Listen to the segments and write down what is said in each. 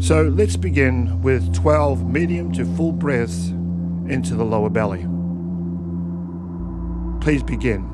So let's begin with 12 medium to full breaths into the lower belly. Please begin.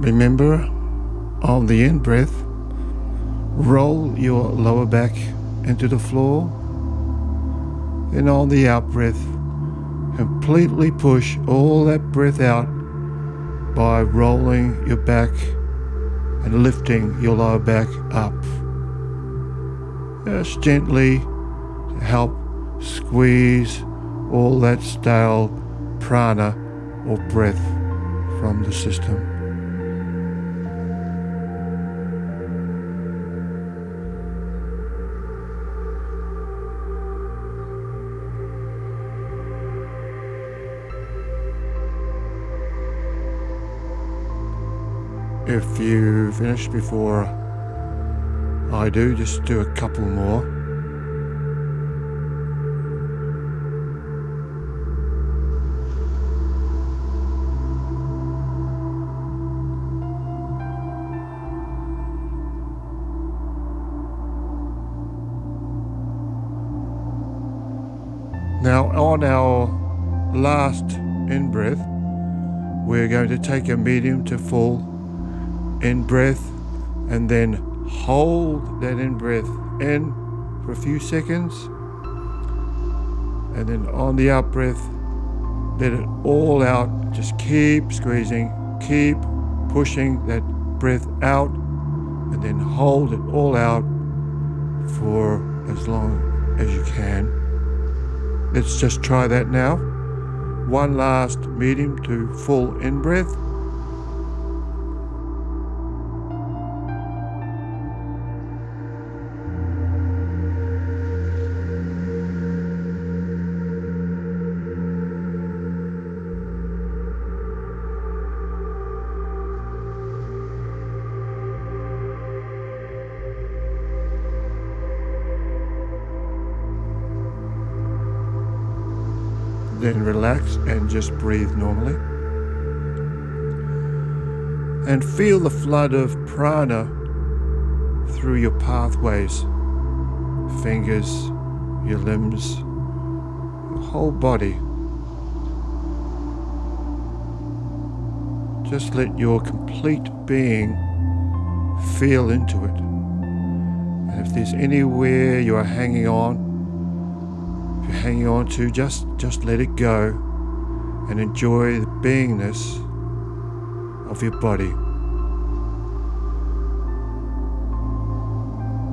Remember, on the in-breath, roll your lower back into the floor, and on the out-breath, completely push all that breath out by rolling your back and lifting your lower back up. Just gently to help squeeze all that stale prana or breath from the system. If you finish before I do, just do a couple more. Now, on our last in-breath, we're going to take a medium to full in-breath and then hold that in-breath in for a few seconds, and then on the out-breath let it all out. Just keep squeezing, keep pushing that breath out, and then hold it all out for as long as you can. Let's just try that now. One last medium to full in-breath. Then relax and just breathe normally. And feel the flood of prana through your pathways, fingers, your limbs, your whole body. Just let your complete being feel into it. And if there's anywhere you are hanging on to, just let it go and enjoy the beingness of your body.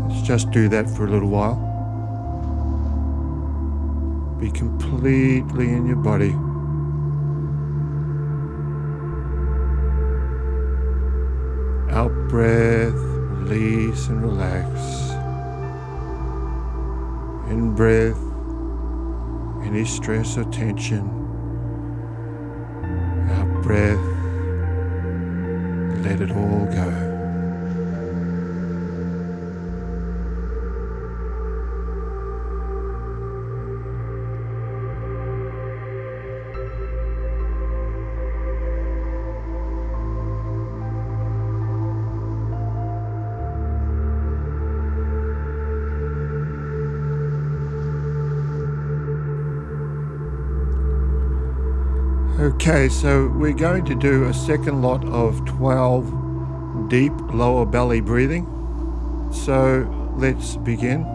Let's just do that for a little while. Be completely in your body. Out breath, release and relax. In breath, any stress or tension. Out breath, let it all go. Okay, so we're going to do a second lot of 12 deep lower belly breathing. So let's begin.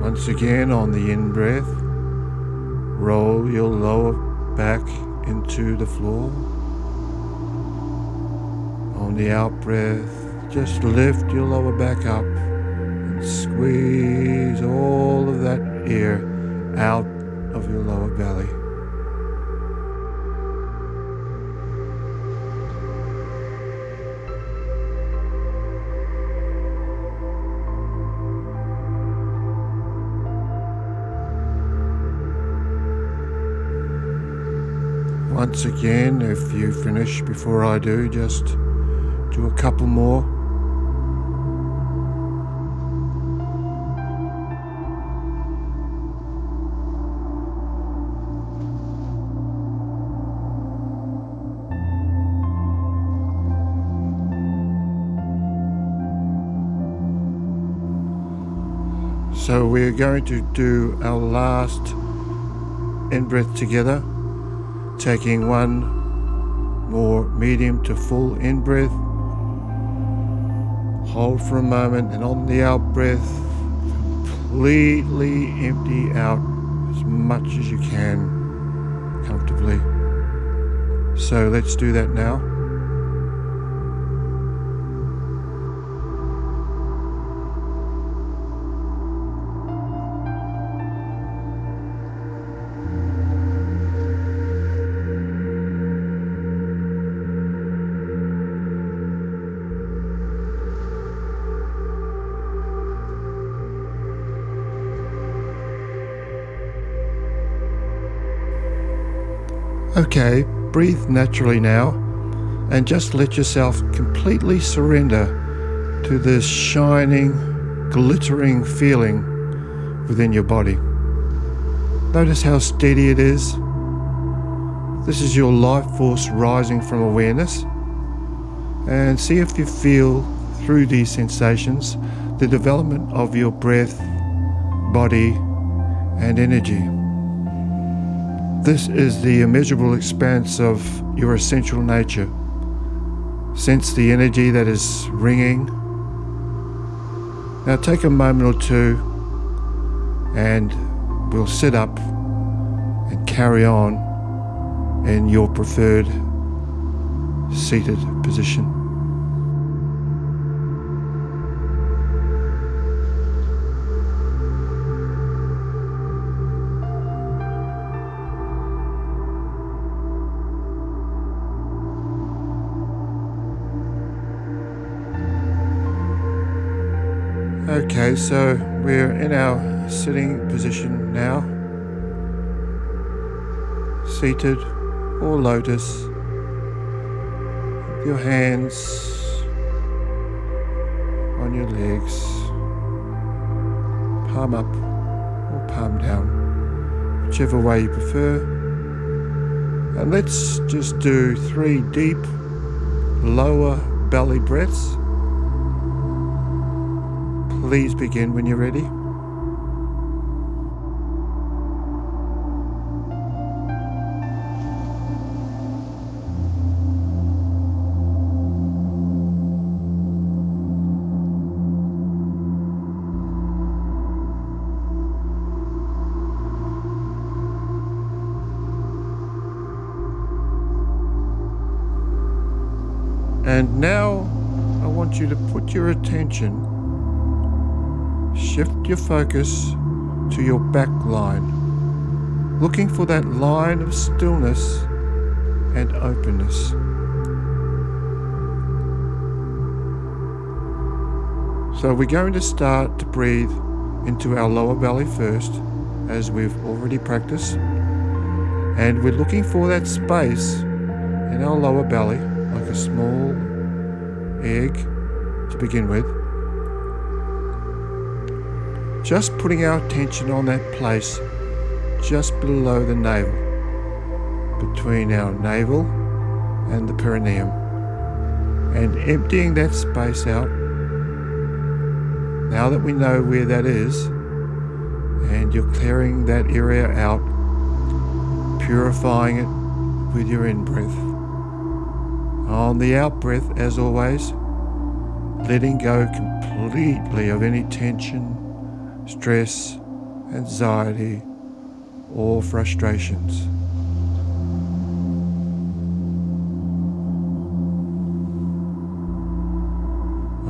Once again, on the in-breath, roll your lower back into the floor. On the out-breath, just lift your lower back up and squeeze all of that air out of your lower belly. Once again, if you finish before I do, just do a couple more. So we're going to do our last in-breath together. Taking one more medium to full in-breath, hold for a moment, and on the out-breath, completely empty out as much as you can comfortably. So let's do that now. Okay, breathe naturally now and just let yourself completely surrender to this shining, glittering feeling within your body. Notice how steady it is. This is your life force rising from awareness, and see if you feel through these sensations the development of your breath, body, and energy. This is the immeasurable expanse of your essential nature. Sense the energy that is ringing. Now take a moment or two and we'll sit up and carry on in your preferred seated position. Okay, so we're in our sitting position now, seated or lotus, with your hands on your legs, palm up or palm down, whichever way you prefer. And let's just do 3 deep lower belly breaths. Please begin when you're ready. And now I want you to put your attention, shift your focus to your back line, looking for that line of stillness and openness. So we're going to start to breathe into our lower belly first, as we've already practiced. And we're looking for that space in our lower belly, like a small egg to begin with. Just putting our attention on that place just below the navel, between our navel and the perineum, and emptying that space out. Now that we know where that is, and you're clearing that area out, purifying it with your in-breath. On the out-breath, as always, letting go completely of any tension, stress, anxiety, or frustrations.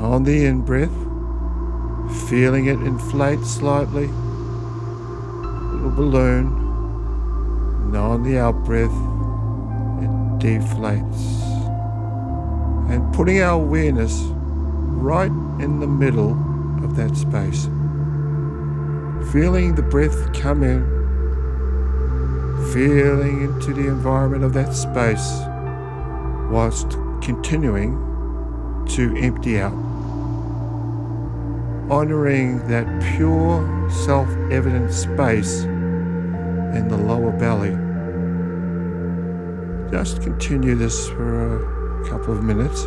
On the in-breath, feeling it inflate slightly, little balloon, and on the out-breath, it deflates. And putting our awareness right in the middle of that space. Feeling the breath come in, feeling into the environment of that space, whilst continuing to empty out. Honouring that pure self-evident space in the lower belly. Just continue this for a couple of minutes.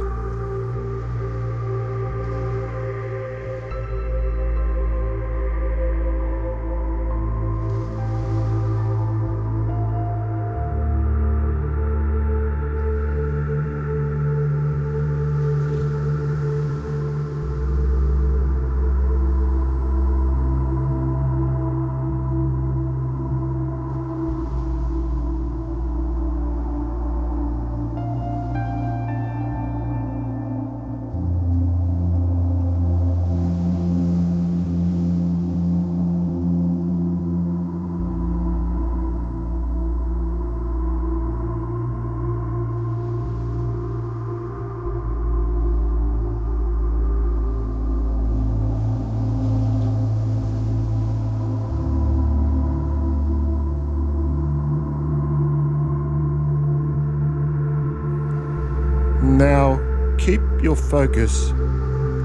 Now keep your focus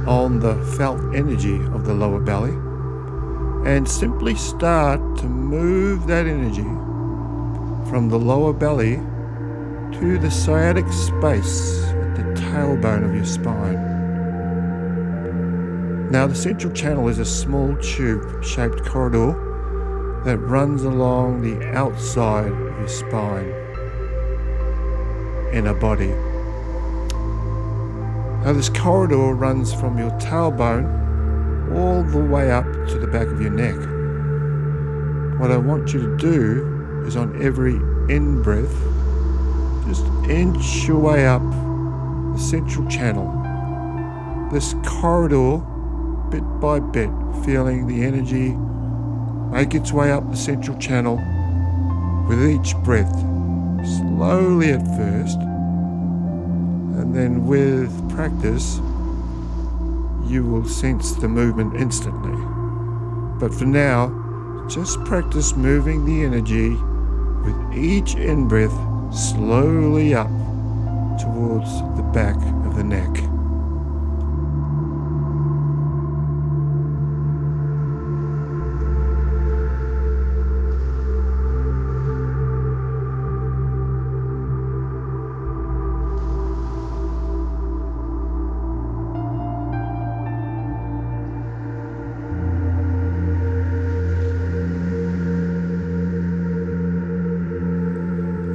on the felt energy of the lower belly and simply start to move that energy from the lower belly to the sciatic space at the tailbone of your spine. Now the central channel is a small tube-shaped corridor that runs along the outside of your spine in a body. Now this corridor runs from your tailbone all the way up to the back of your neck. What I want you to do is on every in-breath, just inch your way up the central channel. This corridor, bit by bit, feeling the energy make its way up the central channel with each breath, slowly at first. And then with practice, you will sense the movement instantly. But for now, just practice moving the energy with each in-breath slowly up towards the back of the neck.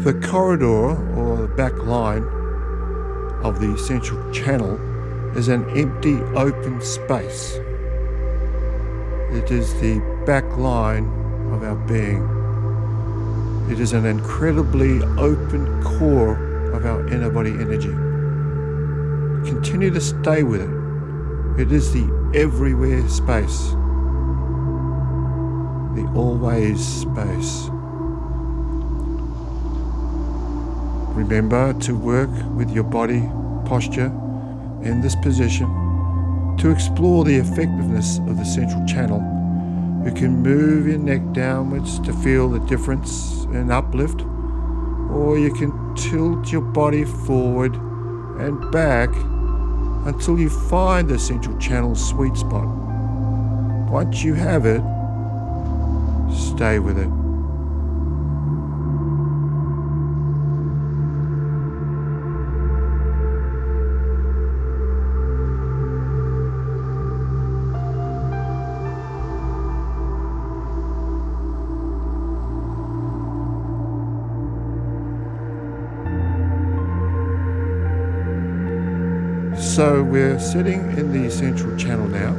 The corridor, or the back line of the central channel, is an empty open space. It is the back line of our being. It is an incredibly open core of our inner body energy. Continue to stay with it. It is the everywhere space, the always space. Remember to work with your body posture in this position to explore the effectiveness of the central channel You can move your neck downwards to feel the difference in uplift, or you can tilt your body forward and back until you find the central channel sweet spot. Once you have it, stay with it. So we're sitting in the central channel now,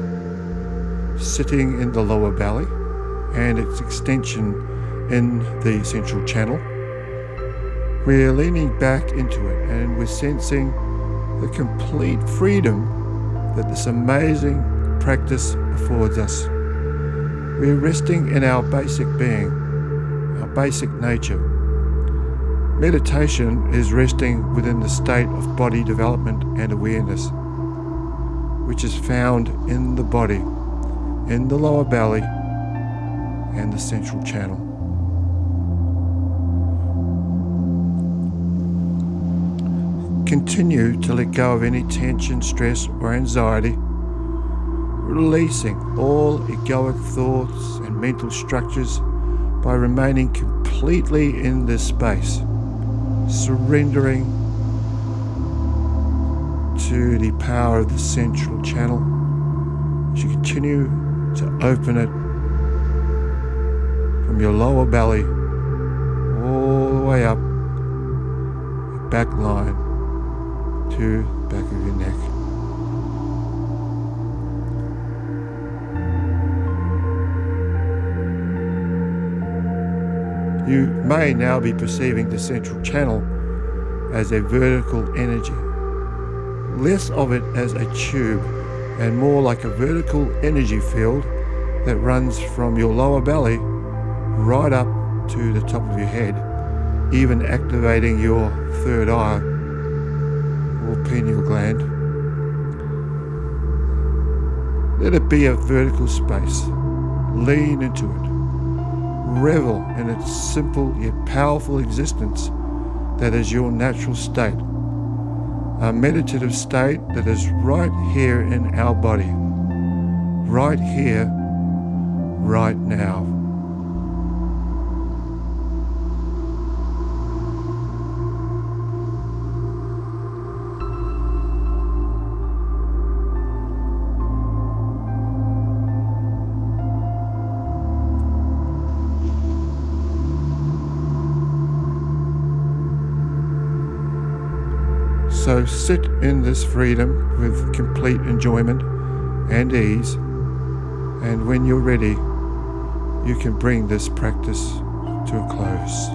sitting in the lower belly and its extension in the central channel. We're leaning back into it and we're sensing the complete freedom that this amazing practice affords us. We're resting in our basic being, our basic nature. Meditation is resting within the state of body development and awareness, which is found in the body, in the lower belly, and the central channel. Continue to let go of any tension, stress, or anxiety, releasing all egoic thoughts and mental structures by remaining completely in this space, surrendering to the power of the central channel as you continue to open it from your lower belly all the way up the back line to the back of your neck. You may now be perceiving the central channel as a vertical energy, less of it as a tube and more like a vertical energy field that runs from your lower belly right up to the top of your head, even activating your third eye or pineal gland. Let it be a vertical space. Lean into it. Revel in its simple yet powerful existence that is your natural state, a meditative state that is right here in our body, right here, right now. So sit in this freedom with complete enjoyment and ease, and when you're ready, you can bring this practice to a close.